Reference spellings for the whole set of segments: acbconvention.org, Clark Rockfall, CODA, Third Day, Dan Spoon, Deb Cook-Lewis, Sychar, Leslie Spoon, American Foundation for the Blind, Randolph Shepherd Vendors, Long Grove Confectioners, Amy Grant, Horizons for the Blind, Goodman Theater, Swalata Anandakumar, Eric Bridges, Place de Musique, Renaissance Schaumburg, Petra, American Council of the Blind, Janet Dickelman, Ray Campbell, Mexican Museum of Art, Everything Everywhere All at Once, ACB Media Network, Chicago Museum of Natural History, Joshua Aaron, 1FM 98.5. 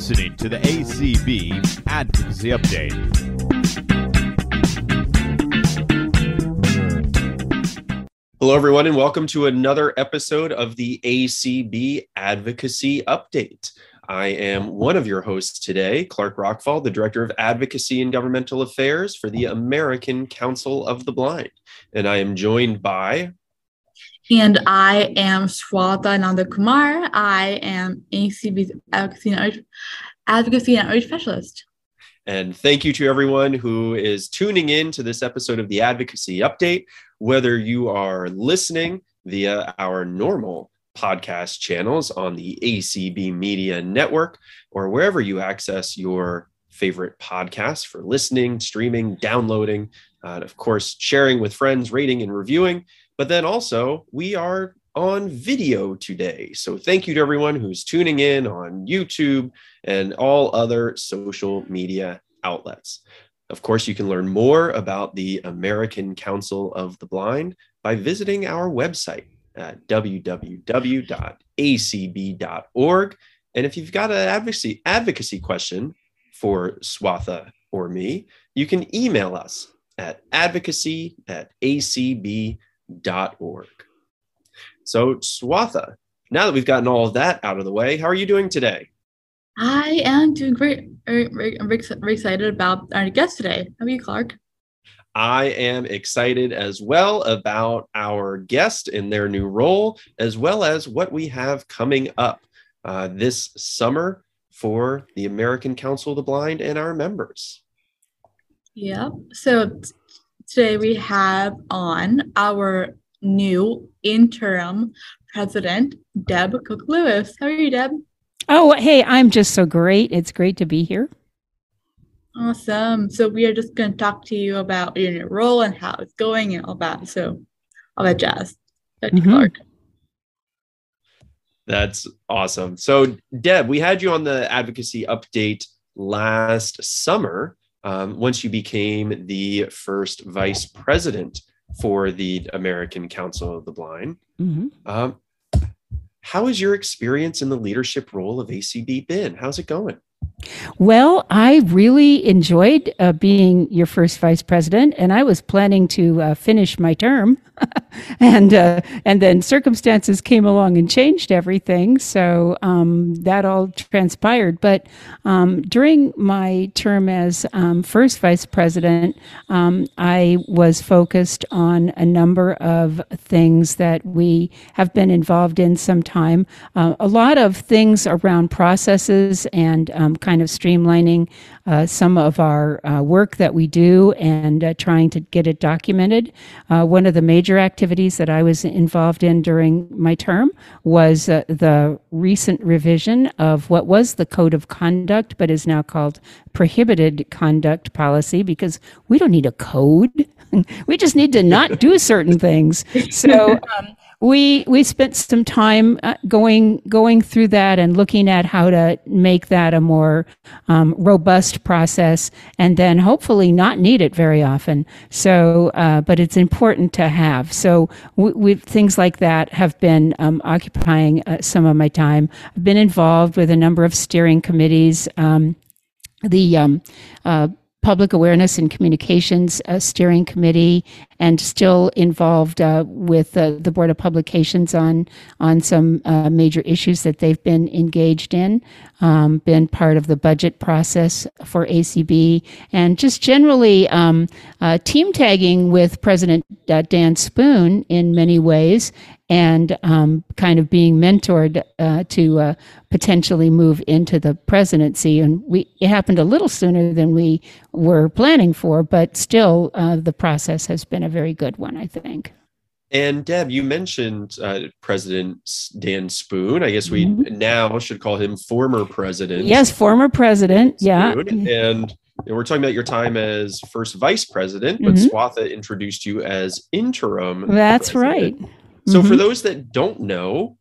listening to the ACB Advocacy Update. Hello, everyone, and welcome to another episode of the ACB Advocacy Update. I am one of your hosts today, Clark Rockfall, the Director of Advocacy and Governmental Affairs for the American Council of the Blind. And I am joined by... And I am Swalata Anandakumar. I am ACB's Advocacy and Outreach Specialist. And thank you to everyone who is tuning in to this episode of the Advocacy Update, whether you are listening via our normal podcast channels on the ACB Media Network, or wherever you access your favorite podcasts for listening, streaming, downloading, and of course, sharing with friends, rating and reviewing. But then also, we are on video today. So thank you to everyone who's tuning in on YouTube and all other social media outlets. Of course, you can learn more about the American Council of the Blind by visiting our website at www.acb.org. And if you've got an advocacy question for Swatha or me, you can email us at advocacy@acb.org. So Swatha, now that we've gotten all of that out of the way, how are you doing today? I am doing great. I'm very excited about our guest today. How are you, Clark? I am excited as well about our guest and their new role, as well as what we have coming up this summer for the American Council of the Blind and our members. Yeah, so today we have on our new interim president, Deb Cook-Lewis. How are you, Deb? Oh, hey, I'm just so great. It's great to be here. Awesome. So we are just going to talk to you about your new role and how it's going and all that. So all that jazz. That's awesome. So Deb, we had you on the Advocacy Update last summer once you became the first vice president for the American Council of the Blind. How has your experience in the leadership role of ACB been? How's it going? Well, I really enjoyed being your first vice president, and I was planning to finish my term, and then circumstances came along and changed everything, so that all transpired. But during my term as first vice president, I was focused on a number of things that we have been involved in some time. A lot of things around processes and kind of streamlining some of our work that we do and trying to get it documented. One of the major activities that I was involved in during my term was the recent revision of what was the Code of Conduct, but is now called Prohibited Conduct Policy, because we don't need a code. We just need to not do certain things. So we spent some time going through that and looking at how to make that a more robust process, and then hopefully not need it very often. So, but it's important to have. So things like that have been occupying some of my time. I've been involved with a number of steering committees. The Public Awareness and Communications Steering Committee, and still involved with the Board of Publications on some major issues that they've been engaged in, been part of the budget process for ACB, and just generally team tagging with President Dan Spoon in many ways, and kind of being mentored to potentially move into the presidency. And it happened a little sooner than we were planning for, but still the process has been a very good one, I think. And Deb, you mentioned President Dan Spoon. I guess we now should call him former president. Yes, former president, yeah. And we're talking about your time as first vice president, but Swatha introduced you as interim president. That's right. So for those that don't know,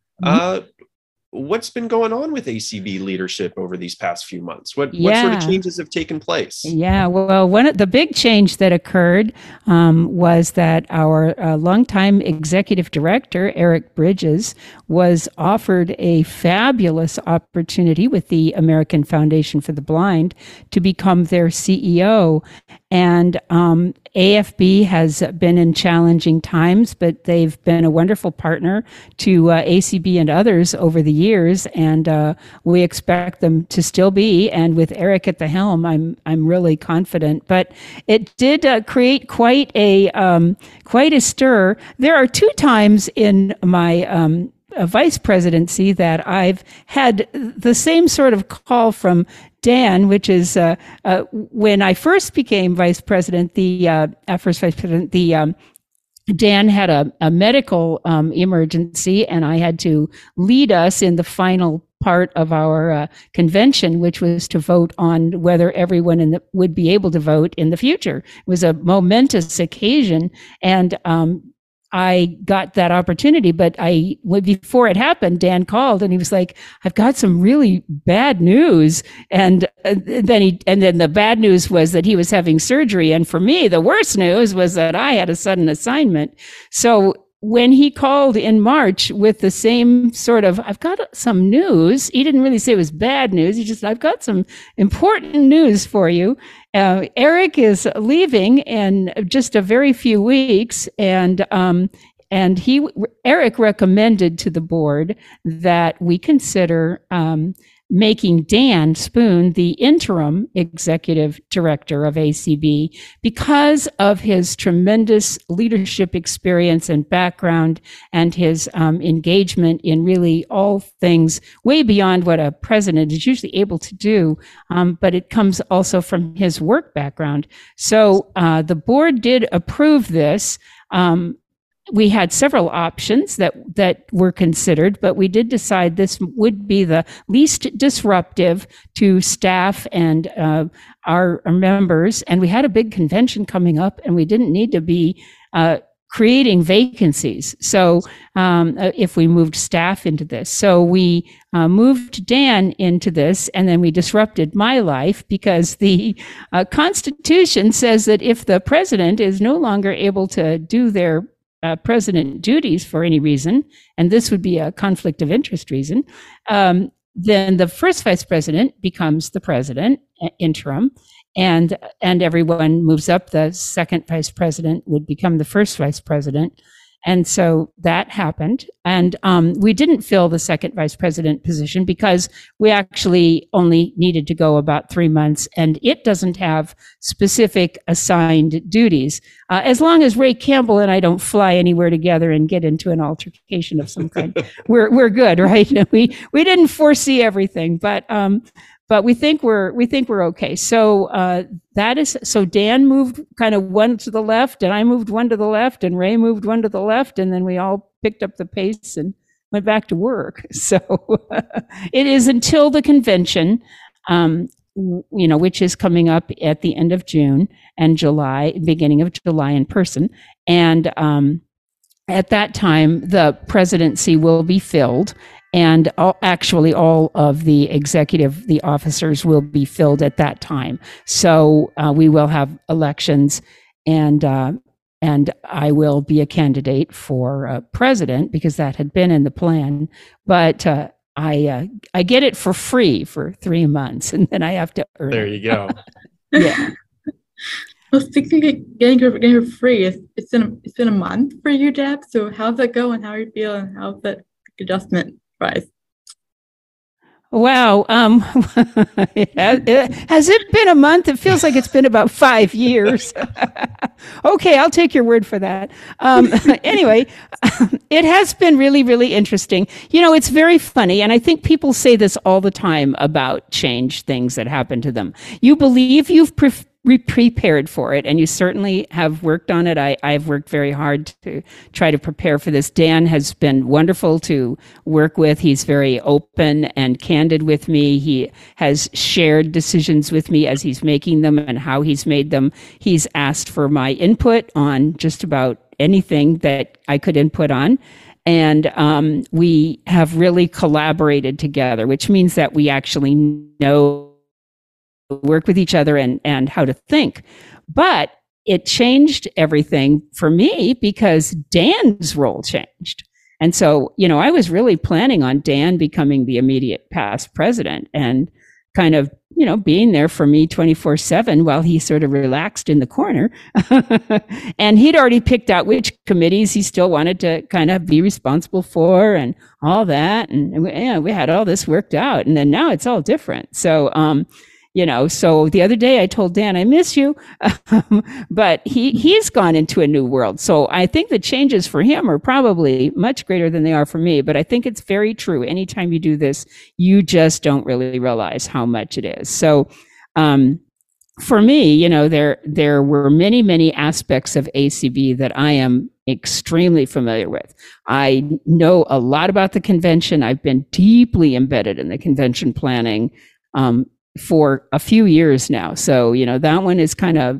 What's been going on with ACB leadership over these past few months? What sort of changes have taken place? Yeah, well, one of the big change that occurred was that our longtime executive director, Eric Bridges, was offered a fabulous opportunity with the American Foundation for the Blind to become their CEO. And AFB has been in challenging times, but they've been a wonderful partner to ACB and others over the years, and we expect them to still be. And with Eric at the helm, I'm really confident. But it did create quite a stir. There are two times in my a vice presidency that I've had the same sort of call from Dan, which is when I first became vice president, Dan had a medical emergency, and I had to lead us in the final part of our convention, which was to vote on whether everyone would be able to vote in the future. It was a momentous occasion, and I got that opportunity, but before it happened, Dan called and he was like, I've got some really bad news. And then the bad news was that he was having surgery. And for me, the worst news was that I had a sudden assignment. So when he called in March with the same sort of, I've got some news. He didn't really say it was bad news. He just, I've got some important news for you. Eric is leaving in just a very few weeks. And Eric recommended to the board that we consider, making Dan Spoon the interim executive director of ACB because of his tremendous leadership experience and background and his engagement in really all things way beyond what a president is usually able to do. But it comes also from his work background. So the board did approve this. We had several options that were considered, but we did decide this would be the least disruptive to staff and our members. And we had a big convention coming up, and we didn't need to be creating vacancies. So if we moved staff into this. So we moved Dan into this, and then we disrupted my life because the Constitution says that if the president is no longer able to do their president duties for any reason, and this would be a conflict of interest reason, then the first vice president becomes the president interim, and everyone moves up. The second vice president would become the first vice president. And so that happened. And we didn't fill the second vice president position because we actually only needed to go about 3 months, and it doesn't have specific assigned duties. As long as Ray Campbell and I don't fly anywhere together and get into an altercation of some kind, we're good, right? We didn't foresee everything, but we think we're okay. So so Dan moved kind of one to the left, and I moved one to the left, and Ray moved one to the left, and then we all picked up the pace and went back to work. So it is until the convention, which is coming up at the end of June and July, beginning of July in person, and at that time the presidency will be filled. And all of the officers will be filled at that time. So we will have elections, and I will be a candidate for president because that had been in the plan. But I get it for free for 3 months, and then I have to earn it. There you go. Yeah. Well, speaking of getting it free, it's been a month for you, Deb. So how's that going? How are you feeling? How's that adjustment? Right. Wow. Has it been a month? It feels like it's been about 5 years. Okay, I'll take your word for that. Anyway, it has been really, really interesting. You know, it's very funny, and I think people say this all the time about change, things that happen to them. You believe you've prepared for it, and you certainly have worked on it. I've worked very hard to try to prepare for this. Dan has been wonderful to work with. He's very open and candid with me. He has shared decisions with me as he's making them and how he's made them. He's asked for my input on just about anything that I could input on. And we have really collaborated together, which means that we actually know, work with each other and how to think. But it changed everything for me because Dan's role changed. And so, you know, I was really planning on Dan becoming the immediate past president and kind of, you know, being there for me 24/7 while he sort of relaxed in the corner. And he'd already picked out which committees he still wanted to kind of be responsible for and all that. And we had all this worked out. And then now it's all different. So, you know, so the other day I told Dan, I miss you, but he's gone into a new world. So I think the changes for him are probably much greater than they are for me, but I think it's very true. Anytime you do this, you just don't really realize how much it is. So, for me, you know, there were many, many aspects of ACB that I am extremely familiar with. I know a lot about the convention. I've been deeply embedded in the convention planning, for a few years now. So, you know, that one is kind of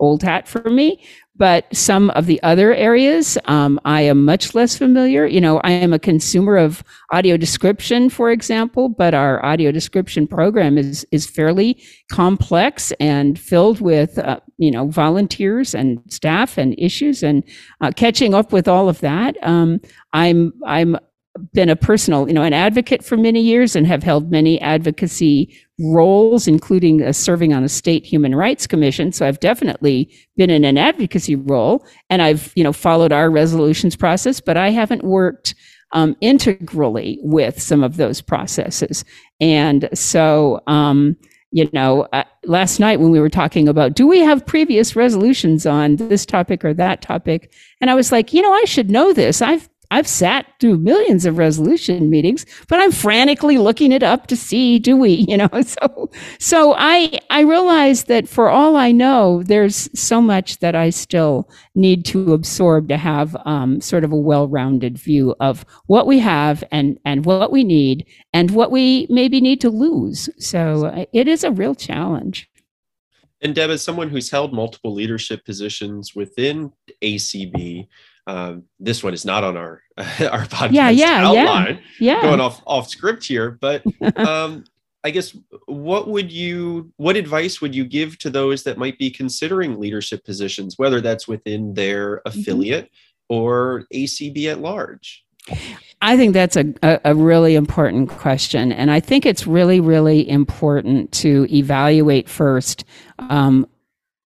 old hat for me, but some of the other areas, I am much less familiar. You know, I am a consumer of audio description, for example, but our audio description program is fairly complex and filled with, you know, volunteers and staff and issues and catching up with all of that. I'm been a personal, you know, an advocate for many years and have held many advocacy roles, including serving on a state human rights commission. So I've definitely been in an advocacy role and I've, you know, followed our resolutions process, but I haven't worked integrally with some of those processes. And so, you know, last night when we were talking about, do we have previous resolutions on this topic or that topic? And I was like, you know, I should know this. I've sat through millions of resolution meetings, but I'm frantically looking it up to see, do we, you know, so I realized that for all I know, there's so much that I still need to absorb to have sort of a well-rounded view of what we have and what we need and what we maybe need to lose. So it is a real challenge. And Deb, as someone who's held multiple leadership positions within ACB, this one is not on our podcast outline. Yeah. Going off script here, but I guess what advice would you give to those that might be considering leadership positions, whether that's within their affiliate or ACB at large? I think that's a really important question, and I think it's really, really important to evaluate first.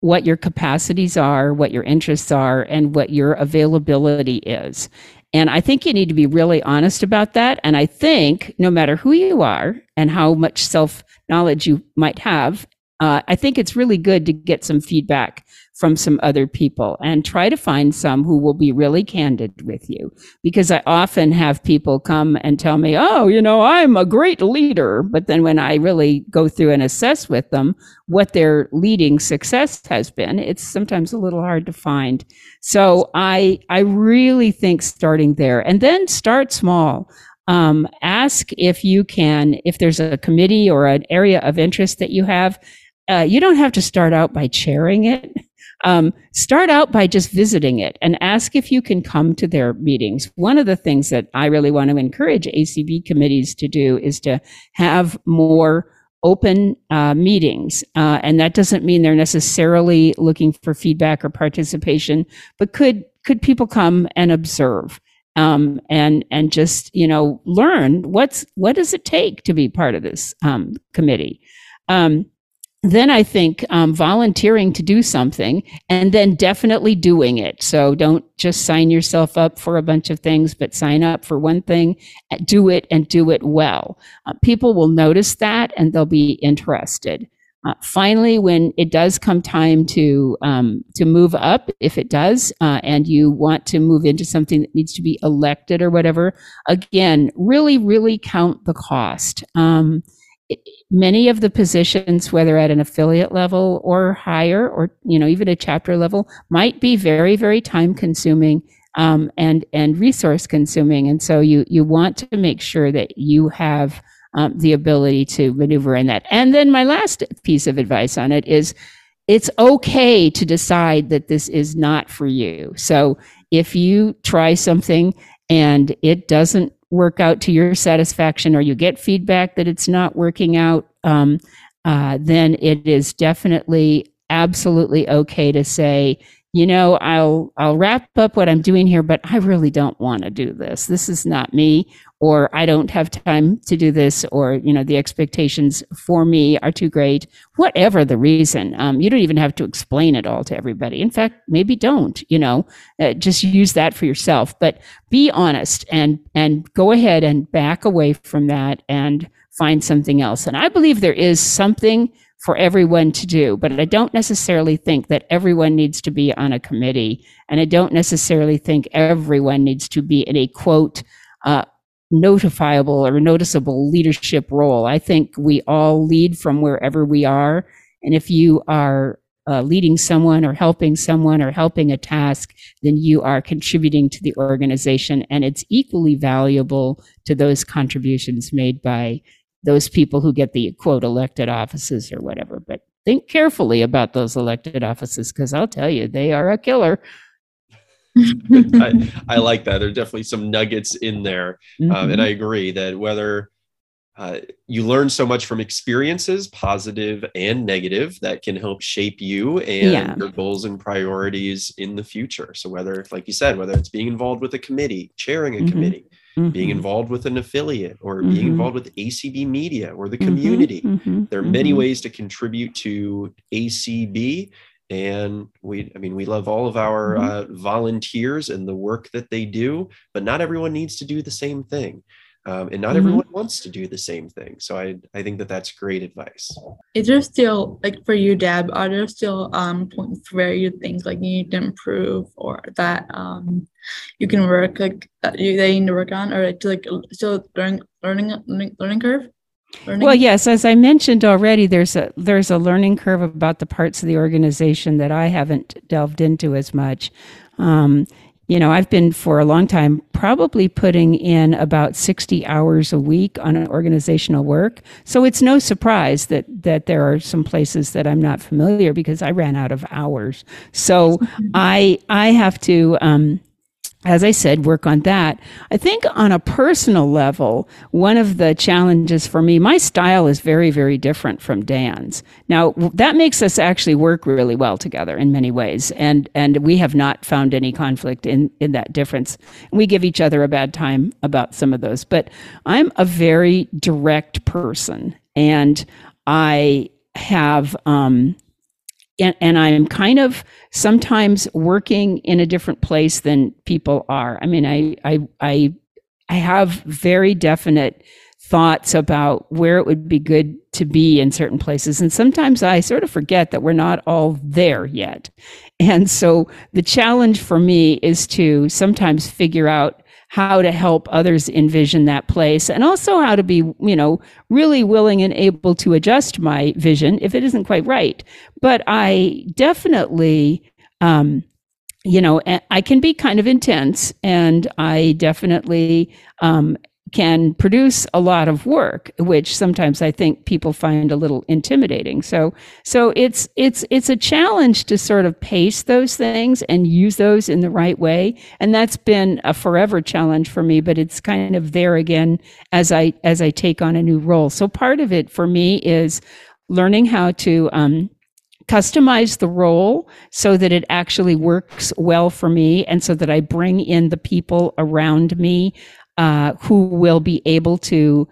What your capacities are, what your interests are, and what your availability is. And I think you need to be really honest about that. And I think no matter who you are and how much self-knowledge you might have, I think it's really good to get some feedback from some other people and try to find some who will be really candid with you. Because I often have people come and tell me, oh, you know, I'm a great leader. But then when I really go through and assess with them what their leading success has been, it's sometimes a little hard to find. So I really think starting there, and then start small. Ask if there's a committee or an area of interest that you have, you don't have to start out by chairing it. Start out by just visiting it and ask if you can come to their meetings. One of the things that I really want to encourage ACB committees to do is to have more open meetings. And that doesn't mean they're necessarily looking for feedback or participation, but could people come and observe? And just, you know, learn what does it take to be part of this committee? Then I think volunteering to do something and then definitely doing it. So don't just sign yourself up for a bunch of things, but sign up for one thing, do it and do it well. People will notice that and they'll be interested. Finally, when it does come time to move up, if it does, and you want to move into something that needs to be elected or whatever, again, really, really count the cost. Many of the positions, whether at an affiliate level or higher, or, you know, even a chapter level, might be very, very time consuming, and resource consuming. And so you want to make sure that you have the ability to maneuver in that. And then my last piece of advice on it is it's okay to decide that this is not for you. So if you try something and it doesn't work out to your satisfaction, or you get feedback that it's not working out, then it is definitely absolutely okay to say, you know, I'll wrap up what I'm doing here, but I really don't want to do this. This is not me, or I don't have time to do this, or, you know, the expectations for me are too great, whatever the reason. You don't even have to explain it all to everybody. In fact, maybe don't, you know, just use that for yourself, but be honest and go ahead and back away from that and find something else. And I believe there is something for everyone to do, but I don't necessarily think that everyone needs to be on a committee, and I don't necessarily think everyone needs to be in a, quote, notifiable or noticeable leadership role. I think we all lead from wherever we are, and if you are leading someone or helping a task, then you are contributing to the organization, and it's equally valuable to those contributions made by those people who get the, quote, elected offices or whatever. But think carefully about those elected offices, because I'll tell you, they are a killer. I like that. There are definitely some nuggets in there. Mm-hmm. And I agree that whether you learn so much from experiences, positive and negative, that can help shape you and your goals and priorities in the future. So whether, like you said, whether it's being involved with a committee, chairing a committee, being involved with an affiliate, or being involved with ACB Media or the community, there are many ways to contribute to ACB. And we love all of our volunteers and the work that they do, but not everyone needs to do the same thing. And not everyone wants to do the same thing. So I think that's great advice. Is there still, like for you, Deb, are there still points where you think like you need to improve, or that you can work, like that you need to work on, or like still learning curve? Well, yes, as I mentioned already, there's a learning curve about the parts of the organization that I haven't delved into as much. You know, I've been for a long time probably putting in about 60 hours a week on an organizational work. So it's no surprise that there are some places that I'm not familiar, because I ran out of hours. So I have to, as I said, work on that. I think on a personal level, one of the challenges for me, my style is very, very different from Dan's. Now, that makes us actually work really well together in many ways. And we have not found any conflict in that difference. We give each other a bad time about some of those. But I'm a very direct person, and I have... And I'm kind of sometimes working in a different place than people are. I mean, I have very definite thoughts about where it would be good to be in certain places. And sometimes I sort of forget that we're not all there yet. And so the challenge for me is to sometimes figure out how to help others envision that place, and also how to be, you know, really willing and able to adjust my vision if it isn't quite right. But I definitely, you know, I can be kind of intense, and I definitely can produce a lot of work, which sometimes I think people find a little intimidating. So it's a challenge to sort of pace those things and use those in the right way. And that's been a forever challenge for me, but it's kind of there again as I take on a new role. So part of it for me is learning how to, customize the role so that it actually works well for me, and so that I bring in the people around me who will be able to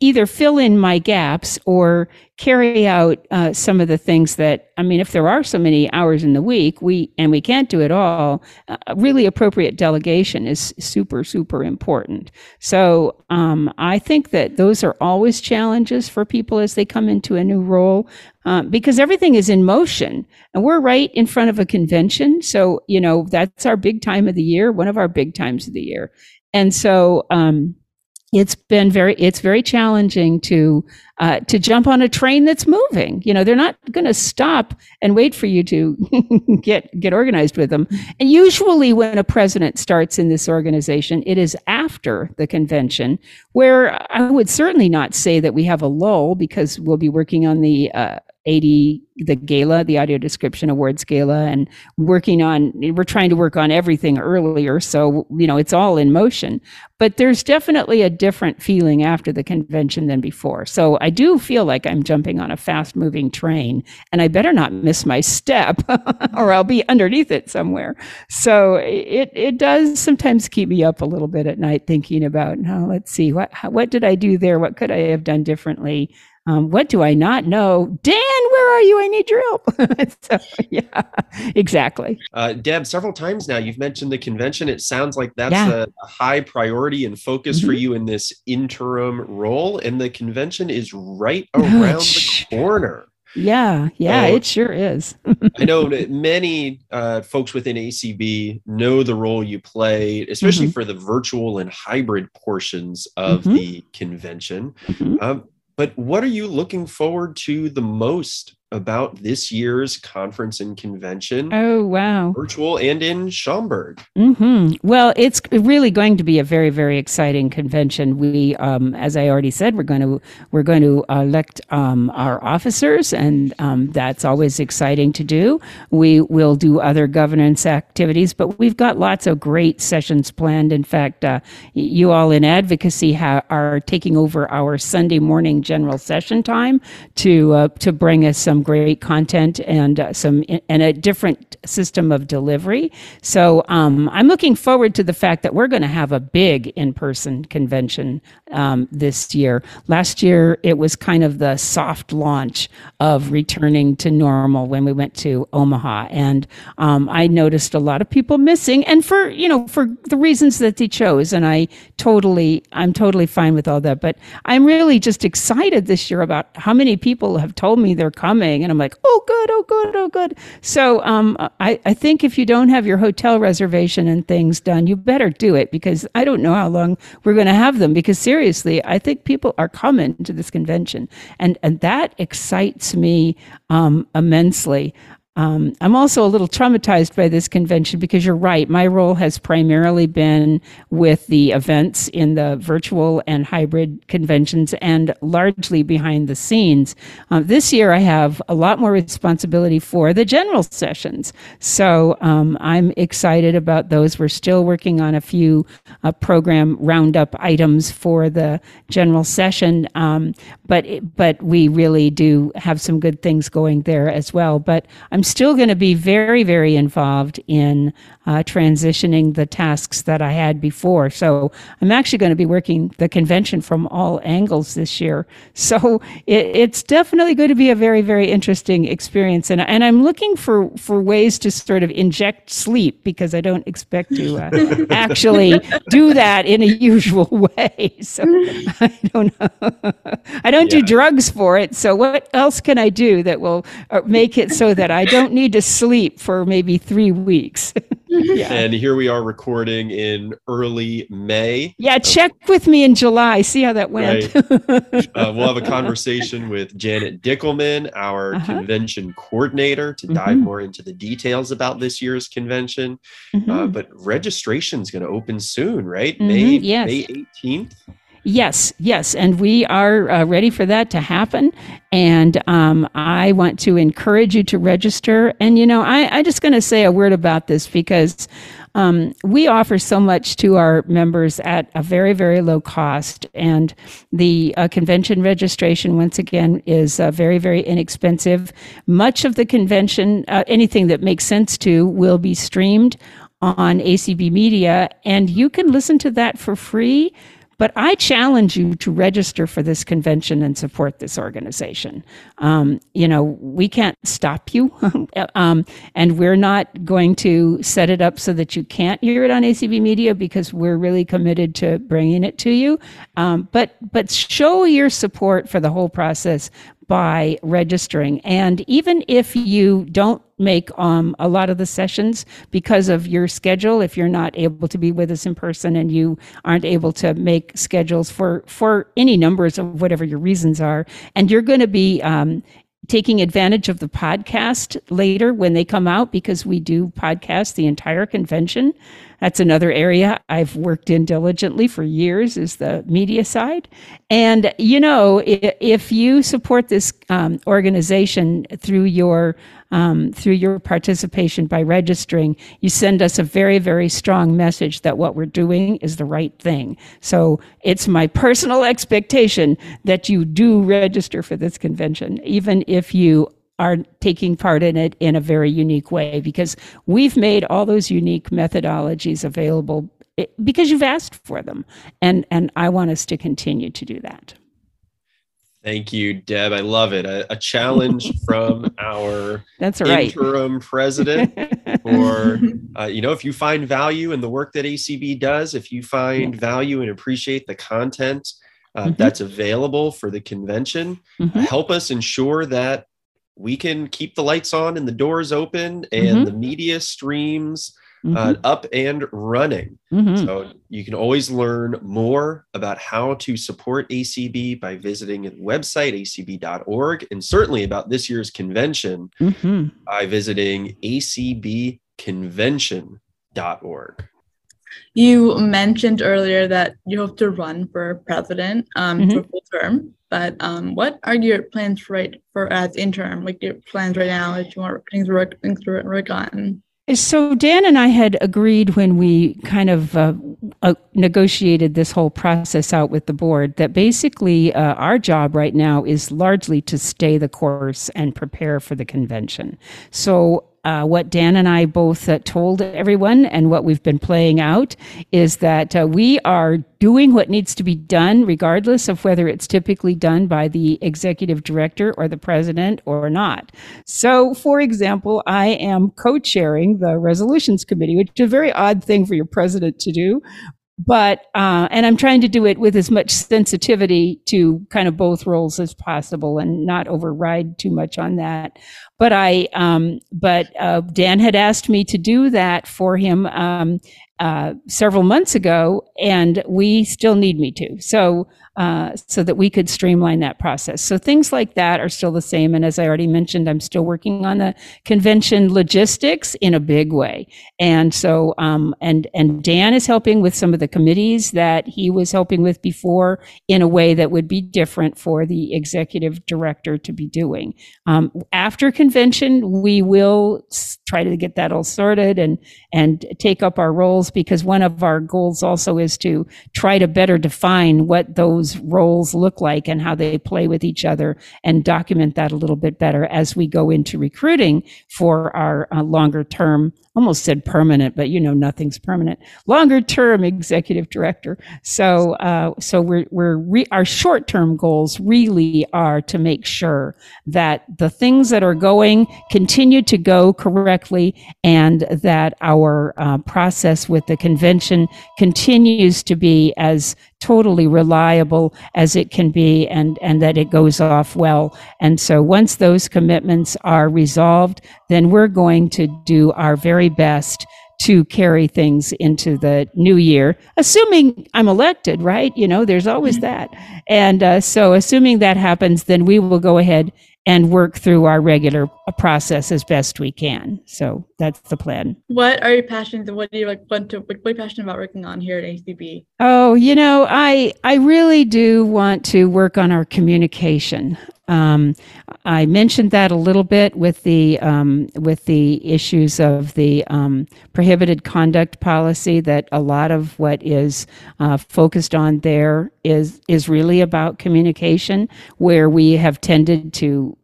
either fill in my gaps or carry out some of the things that, I mean, if there are so many hours in the week, we can't do it all, really appropriate delegation is super, super important. So I think that those are always challenges for people as they come into a new role, because everything is in motion, and we're right in front of a convention. So, you know, that's our big time of the year, one of our big times of the year. And so it's very challenging to jump on a train that's moving. You know, they're not going to stop and wait for you to get organized with them. And usually when a president starts in this organization, it is after the convention, where I would certainly not say that we have a lull, because we'll be working on the the gala, the Audio Description Awards Gala, and we're trying to work on everything earlier. So, it's all in motion, but there's definitely a different feeling after the convention than before. So I do feel like I'm jumping on a fast moving train, and I better not miss my step or I'll be underneath it somewhere. So it does sometimes keep me up a little bit at night thinking about, let's see, what did I do there? What could I have done differently? What do I not know? Dan, where are you? I need your help. So, yeah, exactly. Deb, several times now you've mentioned the convention. It sounds like that's a high priority and focus for you in this interim role. And the convention is right around the corner. Yeah, it sure is. I know that many folks within ACB know the role you play, especially for the virtual and hybrid portions of the convention. But what are you looking forward to the most about this year's conference and convention? Oh, wow. Virtual and in Schaumburg. Well, it's really going to be a very, very exciting convention. We, as I already said, we're going to elect our officers, and that's always exciting to do. We will do other governance activities, but we've got lots of great sessions planned. In fact, you all in advocacy are taking over our Sunday morning general session time to bring us some great content and a different system of delivery. So I'm looking forward to the fact that we're going to have a big in-person convention this year. Last year, it was kind of the soft launch of returning to normal when we went to Omaha. And I noticed a lot of people missing, and for the reasons that they chose. And I'm totally fine with all that. But I'm really just excited this year about how many people have told me they're coming, and I'm like, oh good. So I think if you don't have your hotel reservation and things done, you better do it, because I don't know how long we're going to have them, because seriously, I think people are coming to this convention, and that excites me immensely. I'm also a little traumatized by this convention, because you're right, my role has primarily been with the events in the virtual and hybrid conventions, and largely behind the scenes. This year, I have a lot more responsibility for the general sessions. So I'm excited about those. We're still working on a few program roundup items for the general session, but we really do have some good things going there as well. But I'm still going to be very, very involved in transitioning the tasks that I had before. So I'm actually going to be working the convention from all angles this year. So it's definitely going to be a very, very interesting experience. And I'm looking for ways to sort of inject sleep, because I don't expect to actually do that in a usual way. So I don't know. I don't do drugs for it. So what else can I do that will make it so that I don't need to sleep for maybe 3 weeks? And here we are recording in early May. Yeah, check with me in July. See how that went. Right. We'll have a conversation with Janet Dickelman, our convention coordinator, to dive more into the details about this year's convention. But registration is going to open soon, right? May 18th. Yes. And we are ready for that to happen. And I want to encourage you to register. And, I'm just going to say a word about this, because we offer so much to our members at a very, very low cost. And the convention registration, once again, is very, very inexpensive. Much of the convention, anything that makes sense to, will be streamed on ACB Media. And you can listen to that for free. But I challenge you to register for this convention and support this organization. We can't stop you, and we're not going to set it up so that you can't hear it on ACB Media, because we're really committed to bringing it to you. But show your support for the whole process by registering. And even if you don't make a lot of the sessions because of your schedule, if you're not able to be with us in person and you aren't able to make schedules for any numbers of whatever your reasons are, and you're going to be taking advantage of the podcast later when they come out, because we do podcast the entire convention. That's another area I've worked in diligently for years, is the media side. And, you know, if you support this organization through your participation by registering, you send us a very, very strong message that what we're doing is the right thing. So it's my personal expectation that you do register for this convention, even if you are taking part in it in a very unique way, because we've made all those unique methodologies available because you've asked for them. And I want us to continue to do that. Thank you, Deb. I love it. A challenge from our interim president for, you know, if you find value in the work that ACB does, if you find value and appreciate the content that's available for the convention, help us ensure that we can keep the lights on and the doors open and the media streams up and running. So you can always learn more about how to support ACB by visiting the website, acb.org, and certainly about this year's convention by visiting acbconvention.org. You mentioned earlier that you hope to run for president for full term, but what are your plans for as interim? Like your plans right now, that you want things to work on? So Dan and I had agreed when we kind of negotiated this whole process out with the board that basically our job right now is largely to stay the course and prepare for the convention. So what Dan and I both told everyone and what we've been playing out is that we are doing what needs to be done, regardless of whether it's typically done by the executive director or the president or not. So, for example, I am co-chairing the resolutions committee, which is a very odd thing for your president to do. But, and I'm trying to do it with as much sensitivity to kind of both roles as possible and not override too much on that. But Dan had asked me to do that for him, several months ago, and we still need me to. So that we could streamline that process. So things like that are still the same. And as I already mentioned, I'm still working on the convention logistics in a big way. And so, and Dan is helping with some of the committees that he was helping with before in a way that would be different for the executive director to be doing. After convention, we will try to get that all sorted and take up our roles, because one of our goals also is to try to better define what those roles look like and how they play with each other, and document that a little bit better as we go into recruiting for our longer term, almost said permanent, but you know, nothing's permanent, longer term executive director. So, our short term goals really are to make sure that the things that are going continue to go correctly, and that our process with the convention continues to be as totally reliable as it can be, and that it goes off well. And so once those commitments are resolved, then we're going to do our very best to carry things into the new year, assuming I'm elected, right? You know, there's always that. And so assuming that happens, then we will go ahead and work through our regular process as best we can. So that's the plan. What are you passionate about? What do you what are you passionate about working on here at ACB? Oh, you know, I really do want to work on our communication. I mentioned that a little bit with the issues of the prohibited conduct policy, that a lot of what is focused on there is really about communication, where we have tended to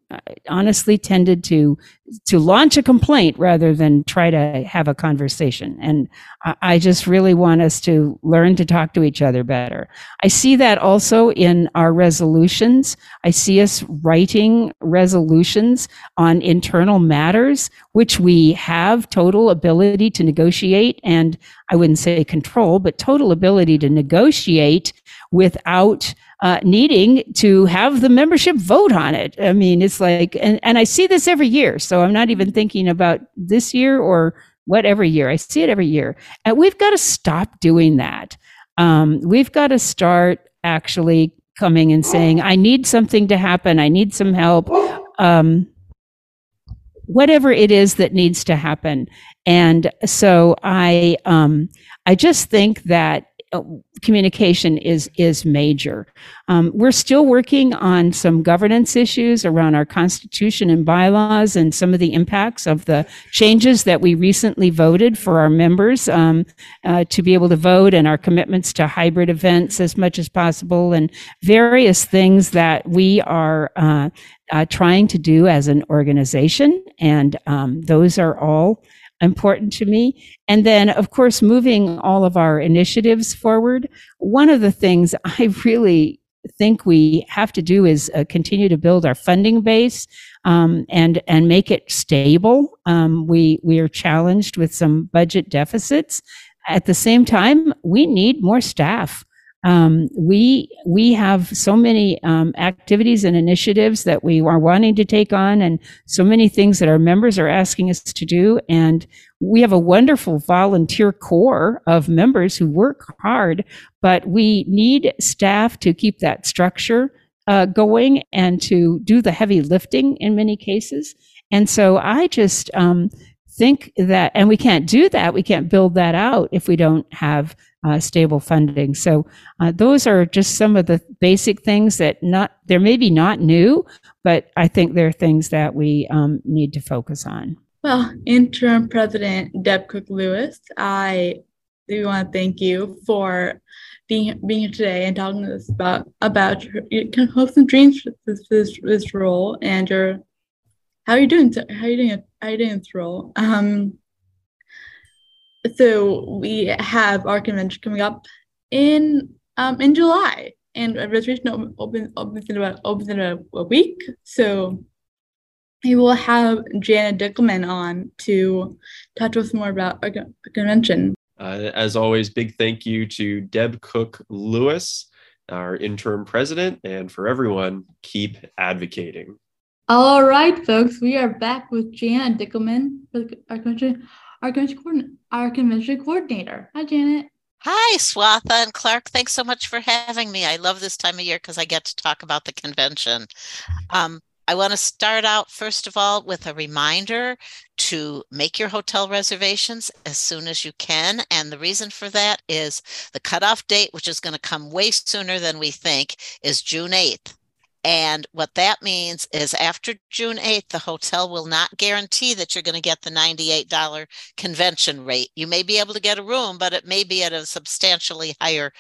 launch a complaint rather than try to have a conversation. And I just really want us to learn to talk to each other better. I see that also in our resolutions. I see us writing resolutions on internal matters, which we have total ability to negotiate, and I wouldn't say control, but total ability to negotiate without needing to have the membership vote on it. I mean, it's like, and I see this every year, so I'm not even thinking about this year or whatever year. I see it every year. And we've got to stop doing that. We've got to start actually coming and saying, I need something to happen. I need some help. whatever it is that needs to happen. And so I just think that communication is major. We're still working on some governance issues around our constitution and bylaws and some of the impacts of the changes that we recently voted for our members to be able to vote, and our commitments to hybrid events as much as possible, and various things that we are trying to do as an organization. And those are all important to me. And then, of course, moving all of our initiatives forward. One of the things I really think we have to do is continue to build our funding base and make it stable. We are challenged with some budget deficits. At the same time, we need more staff. We have so many activities and initiatives that we are wanting to take on, and so many things that our members are asking us to do. And we have a wonderful volunteer corps of members who work hard, but we need staff to keep that structure going and to do the heavy lifting in many cases. And so I just think that, and we can't do that, we can't build that out if we don't have stable funding. So those are just some of the basic things that they're maybe not new, but I think they're things that we need to focus on. Well, Interim President Deb Cook-Lewis, I do want to thank you for being here today and talking to us about your hopes and dreams for this role, and your how are you doing this role. So we have our convention coming up in July, and registration opens in about a week. So we will have Janet Dickelman on to talk to us more about our convention. As always, big thank you to Deb Cook-Lewis, our interim president, and for everyone, keep advocating. All right, folks, we are back with Janet Dickelman for our convention. Our convention coordinator. Hi, Janet. Hi, Swatha and Clark. Thanks so much for having me. I love this time of year because I get to talk about the convention. I want to start out, first of all, with a reminder to make your hotel reservations as soon as you can. And the reason for that is the cutoff date, which is going to come way sooner than we think, is June 8th. And what that means is after June 8th, the hotel will not guarantee that you're going to get the $98 convention rate. You may be able to get a room, but it may be at a substantially higher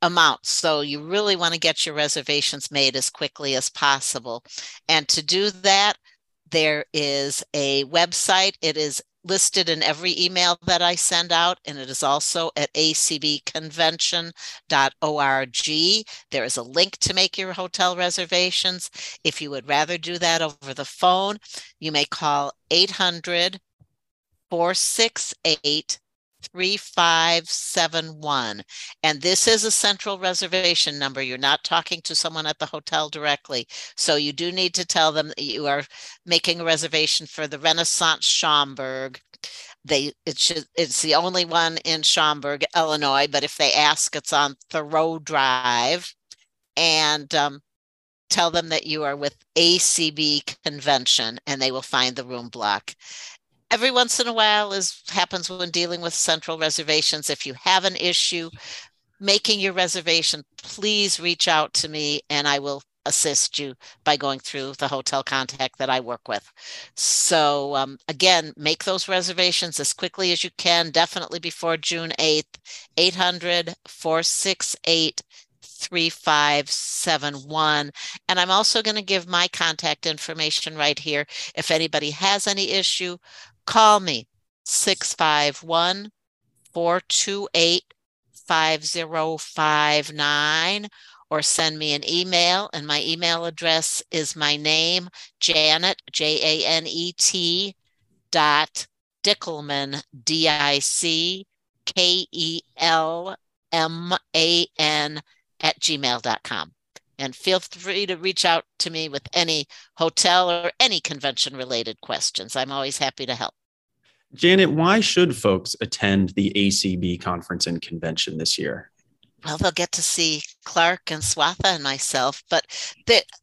amount. So you really want to get your reservations made as quickly as possible. And to do that, there is a website. It is listed in every email that I send out, and it is also at acbconvention.org. There is a link to make your hotel reservations. If you would rather do that over the phone, you may call 800-468-3571. And this is a central reservation number. You're not talking to someone at the hotel directly. So you do need to tell them that you are making a reservation for the Renaissance Schaumburg. It's the only one in Schaumburg, Illinois, but if they ask, it's on Thoreau Drive. And tell them that you are with ACB Convention, and they will find the room block. Every once in a while happens when dealing with central reservations. If you have an issue making your reservation, please reach out to me and I will assist you by going through the hotel contact that I work with. So again, make those reservations as quickly as you can, definitely before June 8th, 800-468-3571. And I'm also going to give my contact information right here. If anybody has any issue, call me, 651-428-5059, or send me an email. And my email address is my name, Janet, Janet, .Dickelman, DICKELMAN @gmail.com. And feel free to reach out to me with any hotel or any convention related questions. I'm always happy to help. Janet, why should folks attend the ACB conference and convention this year? well, they'll get to see Clark and Swatha and myself, but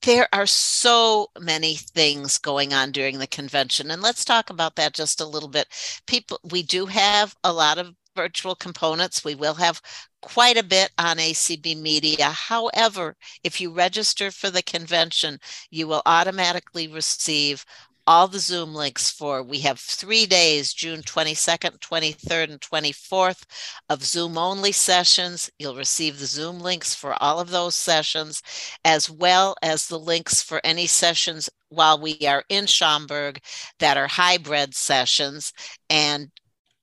there are so many things going on during the convention. And let's talk about that just a little bit. We do have a lot of virtual components. We will have quite a bit on ACB Media. However, if you register for the convention, you will automatically receive all the Zoom links for. We have 3 days, June 22nd, 23rd, and 24th of Zoom-only sessions. You'll receive the Zoom links for all of those sessions, as well as the links for any sessions while we are in Schaumburg that are hybrid sessions. And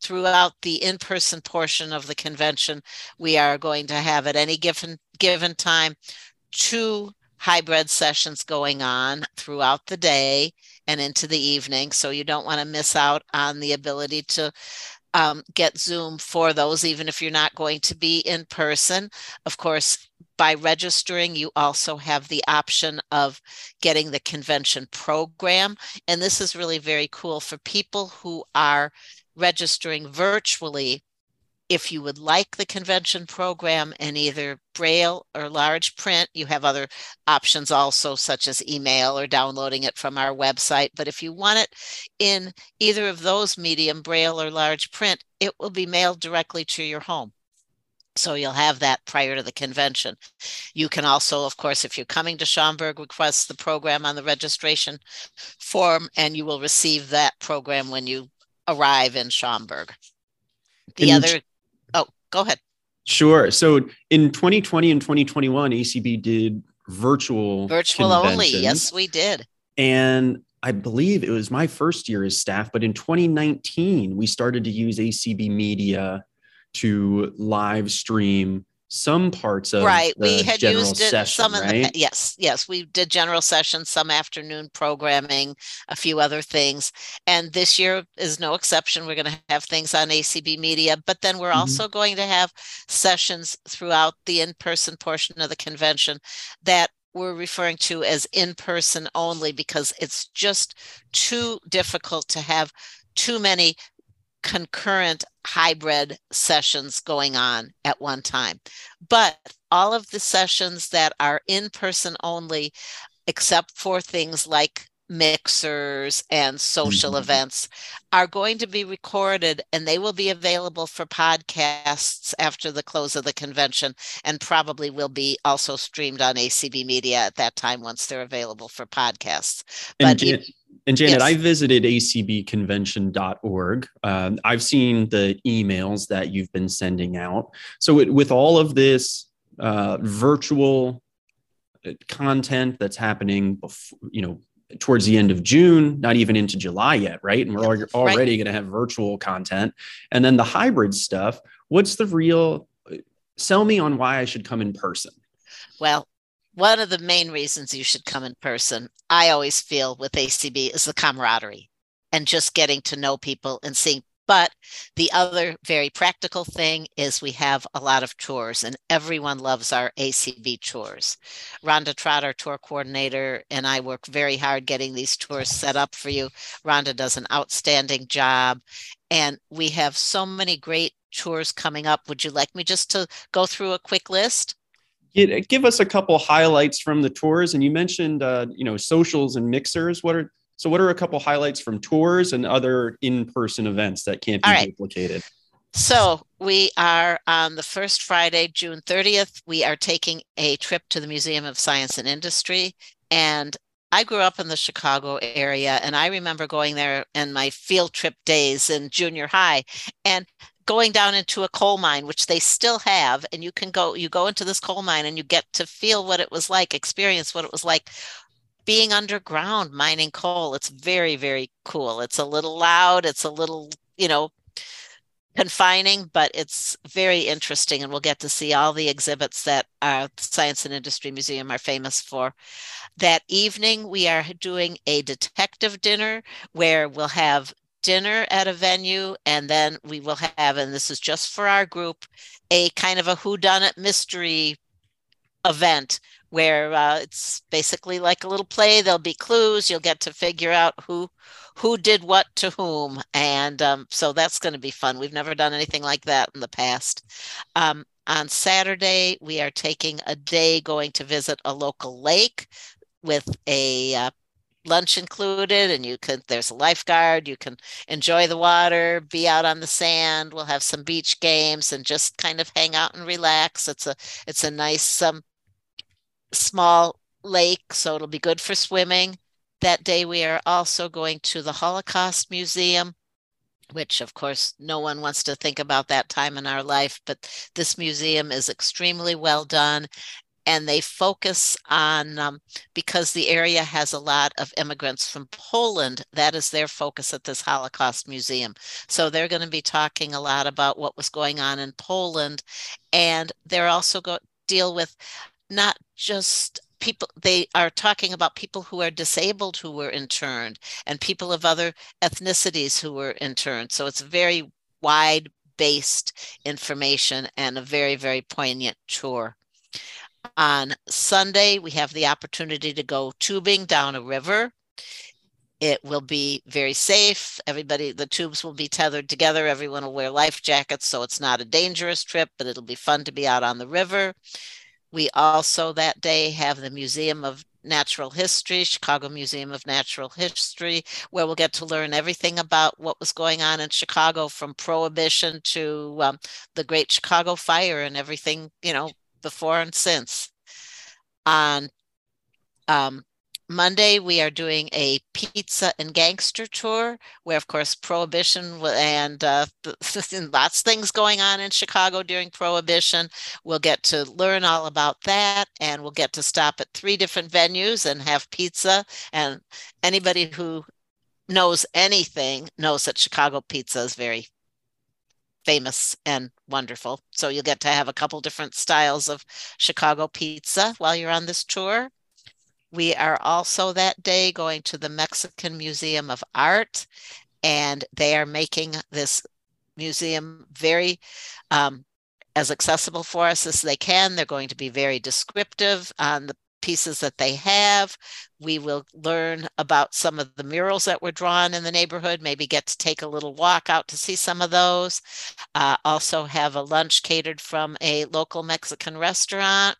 throughout the in-person portion of the convention, we are going to have at any given time 2 hybrid sessions going on throughout the day and into the evening. So you don't want to miss out on the ability to get Zoom for those, even if you're not going to be in person. Of course, by registering, you also have the option of getting the convention program. And this is really very cool for people who are registering virtually. If you would like the convention program in either Braille or large print, you have other options also, such as email or downloading it from our website. But if you want it in either of those medium, Braille or large print, it will be mailed directly to your home. So you'll have that prior to the convention. You can also, of course, if you're coming to Schaumburg, request the program on the registration form, and you will receive that program when you arrive in Schaumburg. Go ahead. Sure. So in 2020 and 2021, ACB did virtual only. Yes, we did. And I believe it was my first year as staff, but in 2019, we started to use ACB Media to live stream some parts of we did general sessions, some afternoon programming, a few other things, and this year is no exception. We're going to have things on ACB Media, but then we're also going to have sessions throughout the in-person portion of the convention that we're referring to as in-person only, because it's just too difficult to have too many concurrent hybrid sessions going on at one time. But all of the sessions that are in person only, except for things like mixers and social events, are going to be recorded, and they will be available for podcasts after the close of the convention, and probably will be also streamed on ACB Media at that time once they're available for podcasts. But And Janet, yes. I visited acbconvention.org. I've seen the emails that you've been sending out. So with all of this virtual content that's happening, towards the end of June, not even into July yet, right? And we're already going to have virtual content. And then the hybrid stuff, sell me on why I should come in person. Well, one of the main reasons you should come in person, I always feel with ACB, is the camaraderie and just getting to know people and seeing. But the other very practical thing is we have a lot of tours, and everyone loves our ACB tours. Rhonda Trotter, tour coordinator, and I work very hard getting these tours set up for you. Rhonda does an outstanding job, and we have so many great tours coming up. Would you like me just to go through a quick list? Give us a couple highlights from the tours, and you mentioned, socials and mixers. What are a couple highlights from tours and other in-person events that can't be duplicated? So we are on the first Friday, June 30th. We are taking a trip to the Museum of Science and Industry, and I grew up in the Chicago area, and I remember going there in my field trip days in junior high, and going down into a coal mine, which they still have. And you go into this coal mine and you get to feel what it was like, experience what it was like being underground mining coal. It's very, very cool. It's a little loud. It's a little, confining, but it's very interesting. And we'll get to see all the exhibits that our Science and Industry Museum are famous for. That evening, we are doing a detective dinner where we'll have dinner at a venue, and then we will have, and this is just for our group, a kind of a whodunit mystery event where it's basically like a little play. There'll be clues. You'll get to figure out who who did what to whom. And so that's going to be fun. We've never done anything like that in the past. On Saturday, we are taking a day going to visit a local lake with a lunch included, and you can, there's a lifeguard, you can enjoy the water, be out on the sand, we'll have some beach games and just kind of hang out and relax. It's a nice small lake, so it'll be good for swimming. That day we are also going to the Holocaust Museum, which of course no one wants to think about that time in our life, but this museum is extremely well done. And they focus on, because the area has a lot of immigrants from Poland, that is their focus at this Holocaust Museum. So they're going to be talking a lot about what was going on in Poland. And they're also going to deal with not just people, they are talking about people who are disabled who were interned and people of other ethnicities who were interned. So it's very wide-based information and a very, very poignant tour. On Sunday, we have the opportunity to go tubing down a river. It will be very safe. Everybody, the tubes will be tethered together. Everyone will wear life jackets, so it's not a dangerous trip, but it'll be fun to be out on the river. We also that day have the Museum of Natural History, Chicago Museum of Natural History, where we'll get to learn everything about what was going on in Chicago from Prohibition to the Great Chicago Fire and everything, you know, before and since. On Monday, we are doing a pizza and gangster tour where, of course, Prohibition and lots of things going on in Chicago during Prohibition. We'll get to learn all about that, and we'll get to stop at 3 different venues and have pizza. And anybody who knows anything knows that Chicago pizza is very famous and wonderful. So you'll get to have a couple different styles of Chicago pizza while you're on this tour. We are also that day going to the Mexican Museum of Art, and they are making this museum very as accessible for us as they can. They're going to be very descriptive on the pieces that they have. We will learn about some of the murals that were drawn in the neighborhood, maybe get to take a little walk out to see some of those. Also have a lunch catered from a local Mexican restaurant.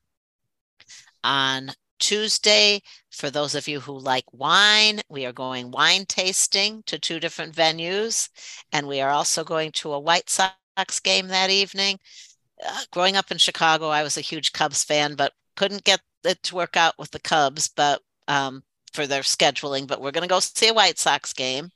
On Tuesday, for those of you who like wine, we are going wine tasting to 2 different venues, and we are also going to a White Sox game that evening. Growing up in Chicago, I was a huge Cubs fan, but couldn't get it to work out with the Cubs, but for their scheduling, but we're going to go see a White Sox game.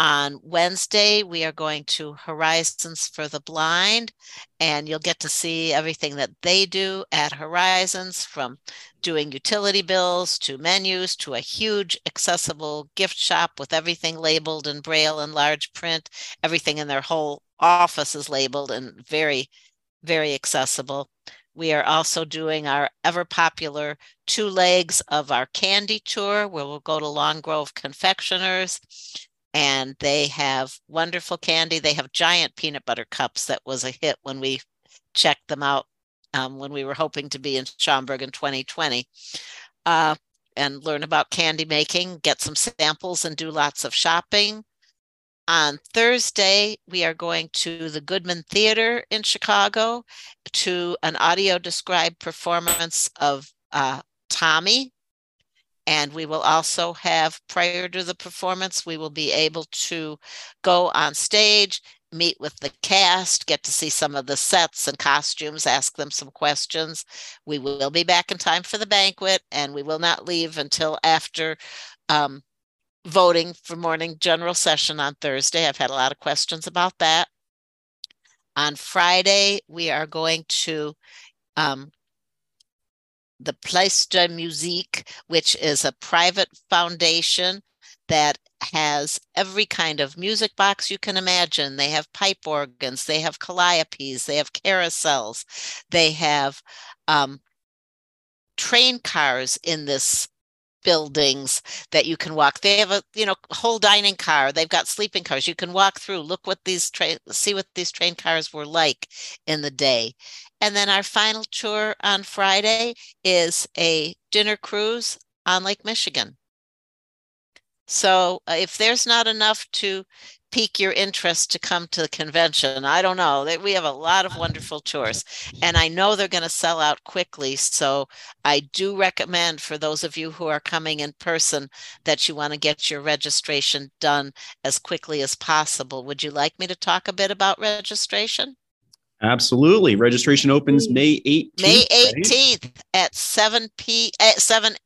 On Wednesday, we are going to Horizons for the Blind, and you'll get to see everything that they do at Horizons, from doing utility bills to menus to a huge accessible gift shop with everything labeled in Braille and large print. Everything in their whole office is labeled and very, very accessible. We are also doing our ever-popular 2 legs of our candy tour, where we'll go to Long Grove Confectioners, and they have wonderful candy. They have giant peanut butter cups. That was a hit when we checked them out when we were hoping to be in Schaumburg in 2020, and learn about candy making, get some samples, and do lots of shopping. On Thursday, we are going to the Goodman Theater in Chicago to an audio-described performance of Tommy. And we will also have, prior to the performance, we will be able to go on stage, meet with the cast, get to see some of the sets and costumes, ask them some questions. We will be back in time for the banquet, and we will not leave until after voting for morning general session on Thursday. I've had a lot of questions about that. On Friday, we are going to the Place de Musique, which is a private foundation that has every kind of music box you can imagine. They have pipe organs, they have calliopes, they have carousels, they have train cars in this buildings that you can walk. They have a whole dining car. They've got sleeping cars. You can walk through, look what these see what these train cars were like in the day. And then our final tour on Friday is a dinner cruise on Lake Michigan. So if there's not enough to pique your interest to come to the convention, I don't know. We have a lot of wonderful tours, and I know they're going to sell out quickly. So I do recommend for those of you who are coming in person that you want to get your registration done as quickly as possible. Would you like me to talk a bit about registration? Absolutely. Registration opens May 18th. May 18th, right? At 7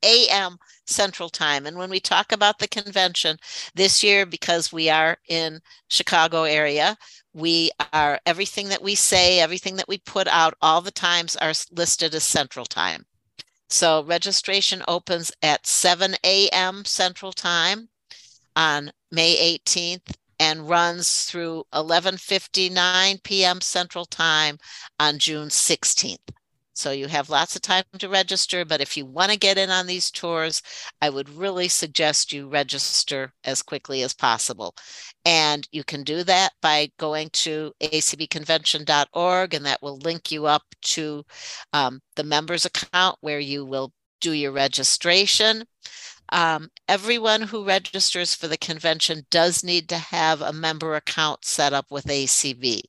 a.m. Central Time. And when we talk about the convention this year, because we are in Chicago area, we are, everything that we say, everything that we put out, all the times are listed as Central Time. So registration opens at 7 a.m. Central Time on May 18th. And runs through 11:59 p.m. Central Time on June 16th. So you have lots of time to register, but if you want to get in on these tours, I would really suggest you register as quickly as possible. And you can do that by going to acbconvention.org, and that will link you up to the members account where you will do your registration. Everyone who registers for the convention does need to have a member account set up with ACB.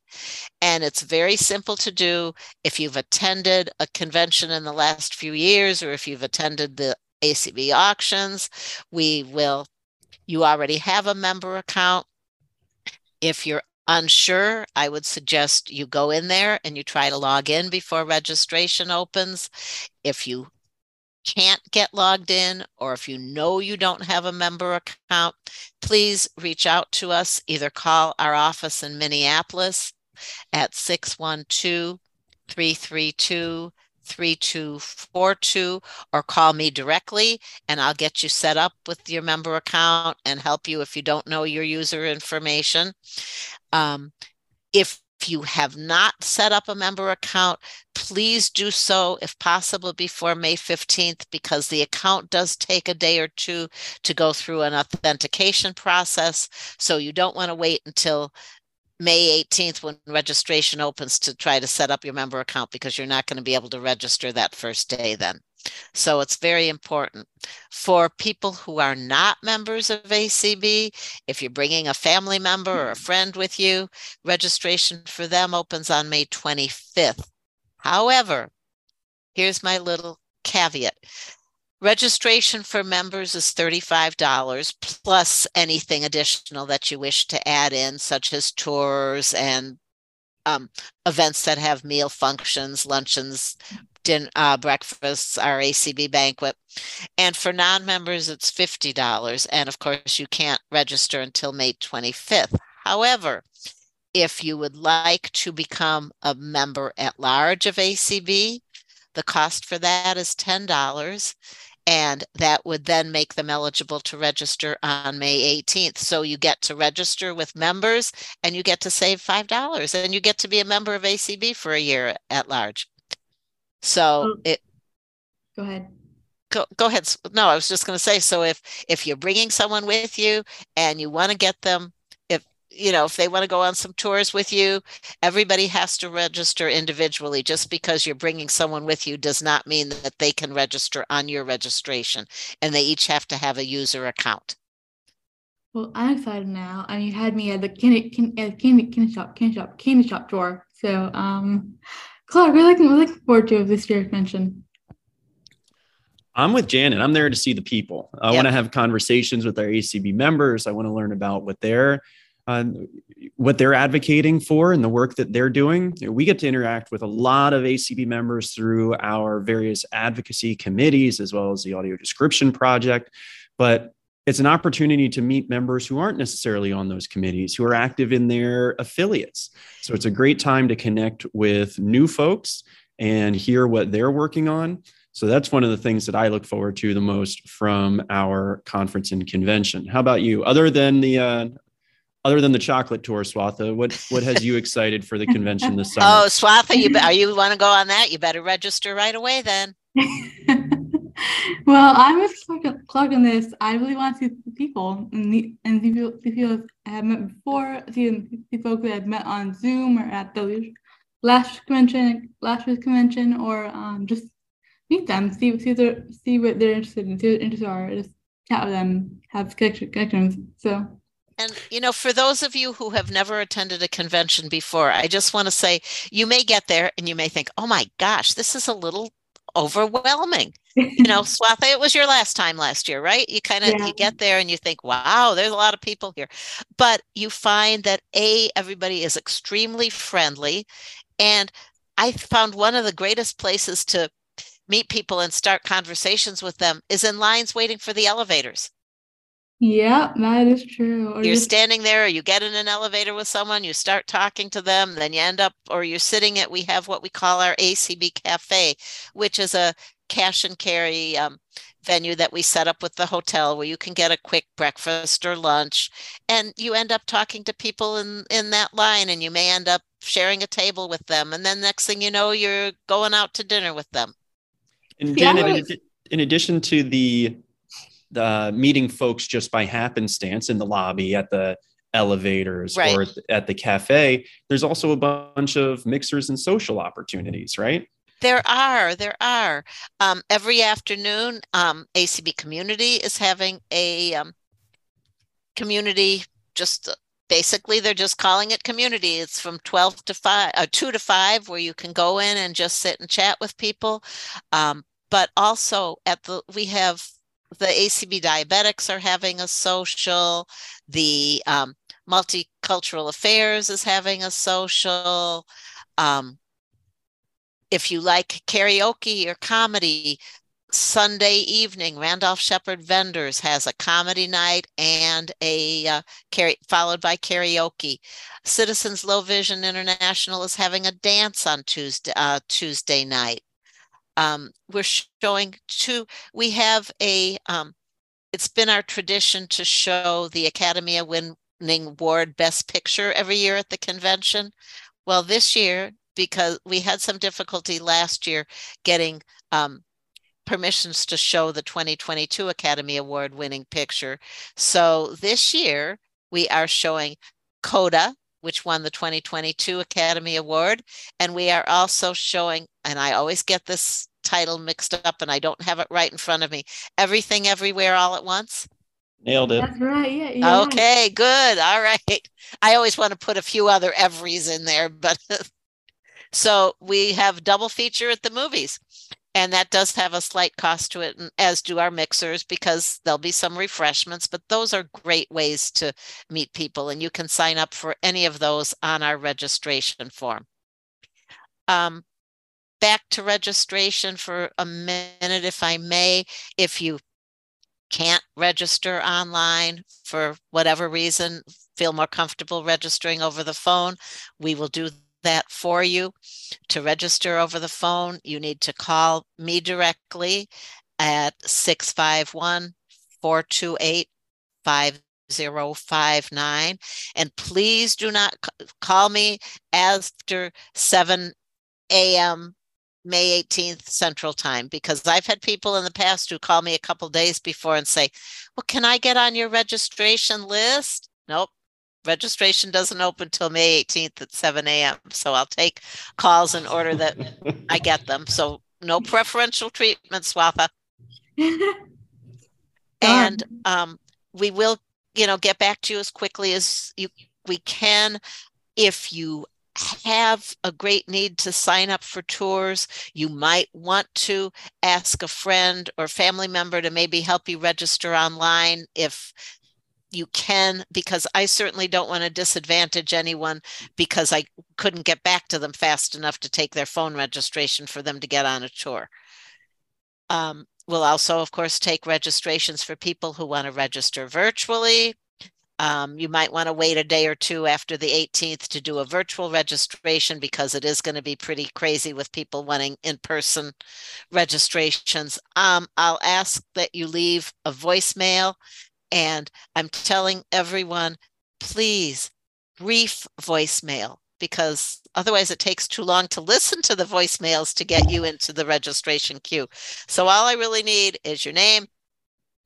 And it's very simple to do. If you've attended a convention in the last few years, or if you've attended the ACB auctions, you already have a member account. If you're unsure, I would suggest you go in there and you try to log in before registration opens. If you can't get logged in, or if you know you don't have a member account, please reach out to us. Either call our office in Minneapolis at 612-332-3242, or call me directly, and I'll get you set up with your member account and help you if you don't know your user information. If you have not set up a member account, please do so if possible before May 15th, because the account does take a day or two to go through an authentication process. So you don't want to wait until May 18th when registration opens to try to set up your member account, because you're not going to be able to register that first day then. So it's very important. For people who are not members of ACB, if you're bringing a family member or a friend with you, registration for them opens on May 25th. However, here's my little caveat. Registration for members is $35 plus anything additional that you wish to add in, such as tours and events that have meal functions, luncheons, breakfasts, our ACB banquet. And for non-members, it's $50. And of course, you can't register until May 25th. However, if you would like to become a member at large of ACB, the cost for that is $10. And that would then make them eligible to register on May 18th. So you get to register with members, and you get to save $5, and you get to be a member of ACB for a year at large. So go ahead. Go ahead. No, I was just going to say, so if you're bringing someone with you and you want to get them, if they want to go on some tours with you, everybody has to register individually. Just because you're bringing someone with you does not mean that they can register on your registration, and they each have to have a user account. Well, I'm excited now, and you had me at the candy shop tour. So, Clark, we're looking forward to this year's convention. I'm with Janet. I'm there to see the people. I want to have conversations with our ACB members. I want to learn about what they're advocating for and the work that they're doing. We get to interact with a lot of ACB members through our various advocacy committees, as well as the Audio Description Project. But it's an opportunity to meet members who aren't necessarily on those committees, who are active in their affiliates. So it's a great time to connect with new folks and hear what they're working on. So that's one of the things that I look forward to the most from our conference and convention. How about you? Other than the chocolate tour, Swatha, what has you excited for the convention this summer? Oh, Swatha, you want to go on that? You better register right away then. Well, I'm with Clark on this. I really want to see the people and the people I have met before, the folks that I've met on Zoom or at the last year's convention, or just meet them, see what they're interested in, see what their interests are. Just have connections. So. And, you know, for those of you who have never attended a convention before, I just want to say you may get there and you may think, oh, my gosh, this is a little overwhelming. You know, Swatha, it was your last time last year, right? You kind of you get there and you think, wow, there's a lot of people here. But you find that, A, everybody is extremely friendly. And I found one of the greatest places to meet people and start conversations with them is in lines waiting for the elevators. Yeah, that is true. Or you're standing there, or you get in an elevator with someone, you start talking to them, then you end up, or you're sitting at, we have what we call our ACB Cafe, which is a cash and carry venue that we set up with the hotel where you can get a quick breakfast or lunch. And you end up talking to people in that line, and you may end up sharing a table with them. And then next thing you know, you're going out to dinner with them. And Janet, in addition to the meeting folks just by happenstance in the lobby, at the elevators, right, or at the cafe, there's also a bunch of mixers and social opportunities, right? There are. Every afternoon, ACB Community is having a community, just basically they're just calling it community. It's from 2 to 5, where you can go in and just sit and chat with people. But also we have, the ACB Diabetics are having a social, the Multicultural Affairs is having a social. If you like karaoke or comedy, Sunday evening, Randolph Shepherd Vendors has a comedy night and a followed by karaoke. Citizens Low Vision International is having a dance on Tuesday night. We're showing we have a, it's been our tradition to show the Academy Award-winning award Best Picture every year at the convention. Well, this year, because we had some difficulty last year getting permissions to show the 2022 Academy Award-winning picture. So this year, we are showing CODA, which won the 2022 Academy Award. And we are also showing, and I always get this title mixed up and I don't have it right in front of me, Everything Everywhere All at Once. Nailed it. That's right. Yeah. Okay, good. All right. I always want to put a few other everys in there, but so we have double feature at the movies. And that does have a slight cost to it, as do our mixers, because there'll be some refreshments. But those are great ways to meet people. And you can sign up for any of those on our registration form. Back to registration for a minute, if I may. If you can't register online for whatever reason, feel more comfortable registering over the phone, we will do that for you. To register over the phone, you need to call me directly at 651-428-5059. And please do not call me after 7 a.m. May 18th Central Time, because I've had people in the past who call me a couple days before and say, well, can I get on your registration list? Nope. Registration doesn't open till May 18th at 7 a.m. So I'll take calls in order that I get them. So no preferential treatment, Swatha. And we will, get back to you as quickly as we can. If you have a great need to sign up for tours, you might want to ask a friend or family member to maybe help you register online if you can, because I certainly don't want to disadvantage anyone because I couldn't get back to them fast enough to take their phone registration for them to get on a tour. We'll also, of course, take registrations for people who want to register virtually. You might want to wait a day or two after the 18th to do a virtual registration, because it is going to be pretty crazy with people wanting in-person registrations. I'll ask that you leave a voicemail. And I'm telling everyone, please, brief voicemail, because otherwise it takes too long to listen to the voicemails to get you into the registration queue. So all I really need is your name,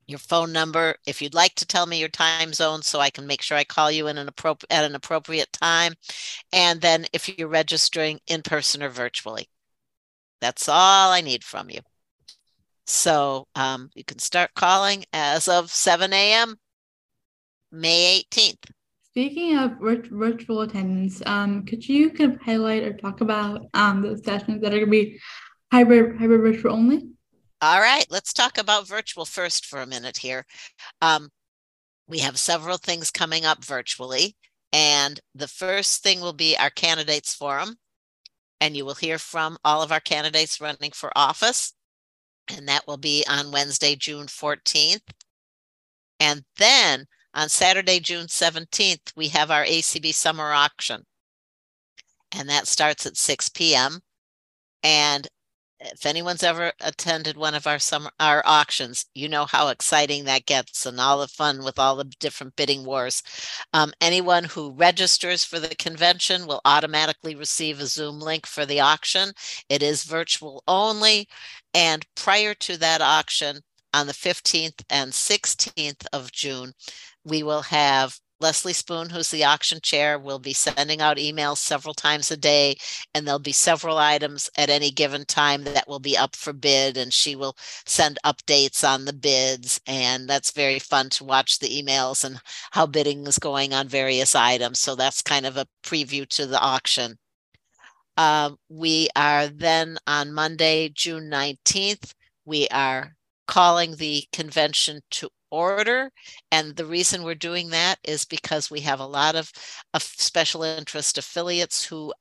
your phone number, if you'd like to tell me your time zone so I can make sure I call you at an appropriate time, and then if you're registering in person or virtually. That's all I need from you. So you can start calling as of 7 a.m. May 18th. Speaking of virtual attendance, could you kind of highlight or talk about those sessions that are going to be hybrid virtual only? All right, let's talk about virtual first for a minute here. We have several things coming up virtually, and the first thing will be our candidates forum, and you will hear from all of our candidates running for office. And that will be on Wednesday, June 14th. And then on Saturday, June 17th, we have our ACB summer auction. And that starts at 6 p.m. And if anyone's ever attended one of our auctions, you know how exciting that gets and all the fun with all the different bidding wars. Anyone who registers for the convention will automatically receive a Zoom link for the auction. It is virtual only. And prior to that auction, on the 15th and 16th of June, we will have Leslie Spoon, who's the auction chair, will be sending out emails several times a day, and there'll be several items at any given time that will be up for bid, and she will send updates on the bids, and that's very fun to watch the emails and how bidding is going on various items. So that's kind of a preview to the auction. We are then on Monday, June 19th, we are calling the convention to order. And the reason we're doing that is because we have a lot of special interest affiliates who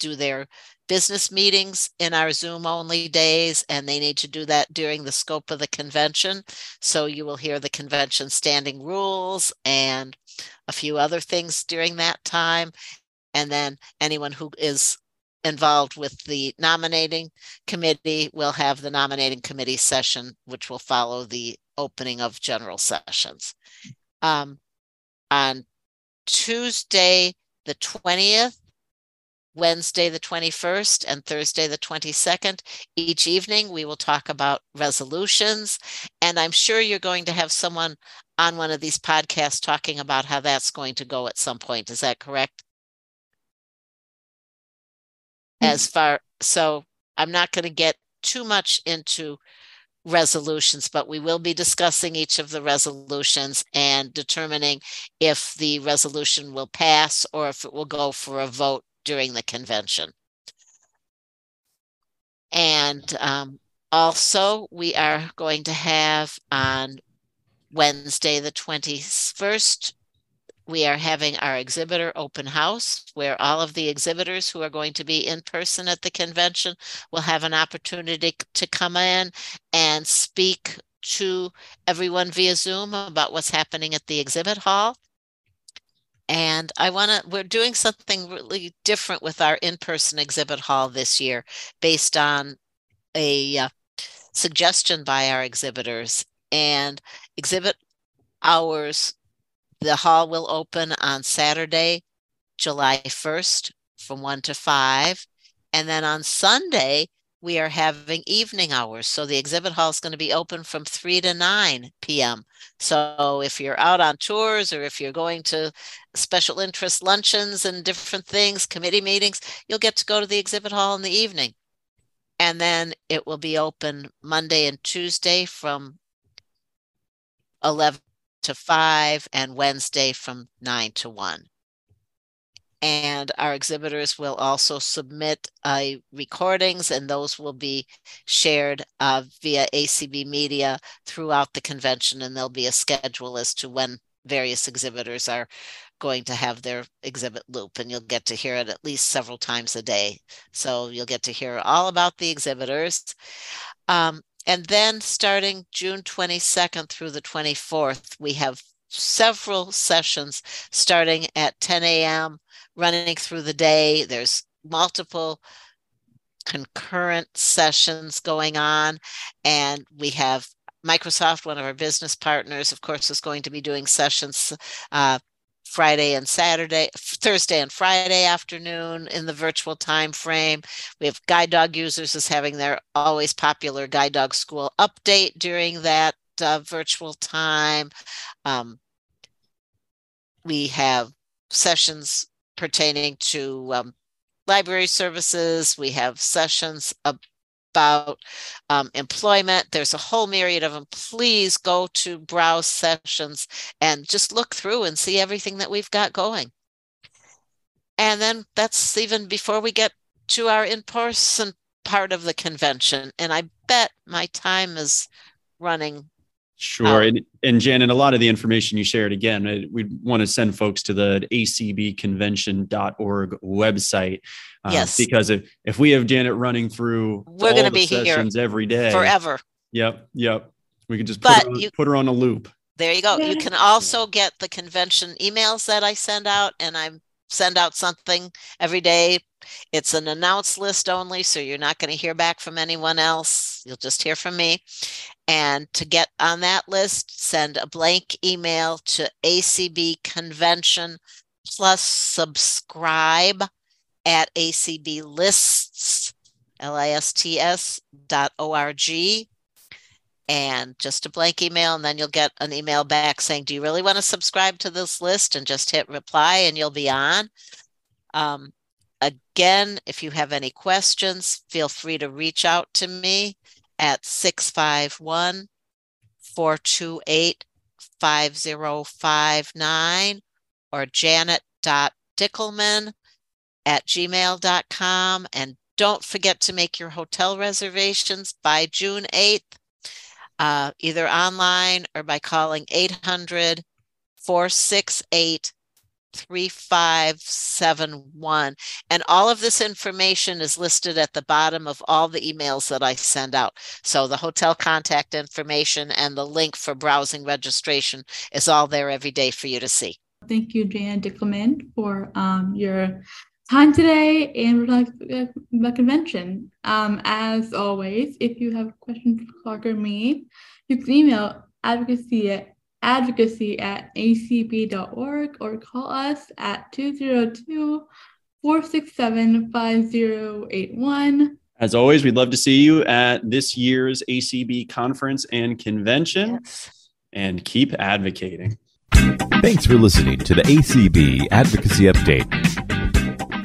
do their business meetings in our Zoom only days, and they need to do that during the scope of the convention. So you will hear the convention standing rules and a few other things during that time. And then anyone who is involved with the nominating committee will have the nominating committee session, which will follow the opening of general sessions. On Tuesday, the 20th, Wednesday, the 21st, and Thursday, the 22nd, each evening, we will talk about resolutions. And I'm sure you're going to have someone on one of these podcasts talking about how that's going to go at some point. Is that correct? So I'm not going to get too much into resolutions, but we will be discussing each of the resolutions and determining if the resolution will pass or if it will go for a vote during the convention. And also, we are going to have on Wednesday, the 21st, we are having our exhibitor open house, where all of the exhibitors who are going to be in person at the convention will have an opportunity to come in and speak to everyone via Zoom about what's happening at the exhibit hall. And we're doing something really different with our in-person exhibit hall this year, based on a suggestion by our exhibitors. And exhibit hours, the hall will open on Saturday, July 1st from 1 to 5. And then on Sunday, we are having evening hours. So the exhibit hall is going to be open from 3 to 9 p.m. So if you're out on tours or if you're going to special interest luncheons and different things, committee meetings, you'll get to go to the exhibit hall in the evening. And then it will be open Monday and Tuesday from 11 to 5 and Wednesday from 9 to 1. And our exhibitors will also submit recordings, and those will be shared via ACB Media throughout the convention, and there'll be a schedule as to when various exhibitors are going to have their exhibit loop, and you'll get to hear it at least several times a day. So you'll get to hear all about the exhibitors. And then starting June 22nd through the 24th, we have several sessions starting at 10 a.m., running through the day. There's multiple concurrent sessions going on, and we have Microsoft, one of our business partners, of course, is going to be doing sessions Thursday and Friday afternoon in the virtual time frame. We have Guide Dog Users is having their always popular Guide Dog School update during that virtual time. We have sessions pertaining to library services. We have sessions about employment. There's a whole myriad of them. Please go to browse sessions and just look through and see everything that we've got going. And then that's even before we get to our in-person part of the convention. And I bet my time is running. Sure. And Janet, a lot of the information you shared, again, we want to send folks to the acbconvention.org website. Yes. Because if we have Janet running through we're going to be sessions here every day forever. Yep. We can just put her on a loop. There you go. You can also get the convention emails that I send out, and I send out something every day. It's an announced list only, so you're not going to hear back from anyone else. You'll just hear from me. And to get on that list, send a blank email to acbconvention plus subscribe at acblists.org. And just a blank email, and then you'll get an email back saying, do you really want to subscribe to this list? And just hit reply and you'll be on. Again, if you have any questions, feel free to reach out to me at 651-428-5059 or janet.dickelman@gmail.com. And don't forget to make your hotel reservations by June 8th, either online or by calling 800-468-3571. And all of this information is listed at the bottom of all the emails that I send out. So the hotel contact information and the link for browsing registration is all there every day for you to see. Thank you, Janet Dickelman, for your time today and the convention. As always, if you have questions for Clark or me, you can email advocacy at acb.org or call us at 202-467-5081. As always, we'd love to see you at this year's ACB conference and convention. Yes. And keep advocating. Thanks for listening to the ACB Advocacy Update.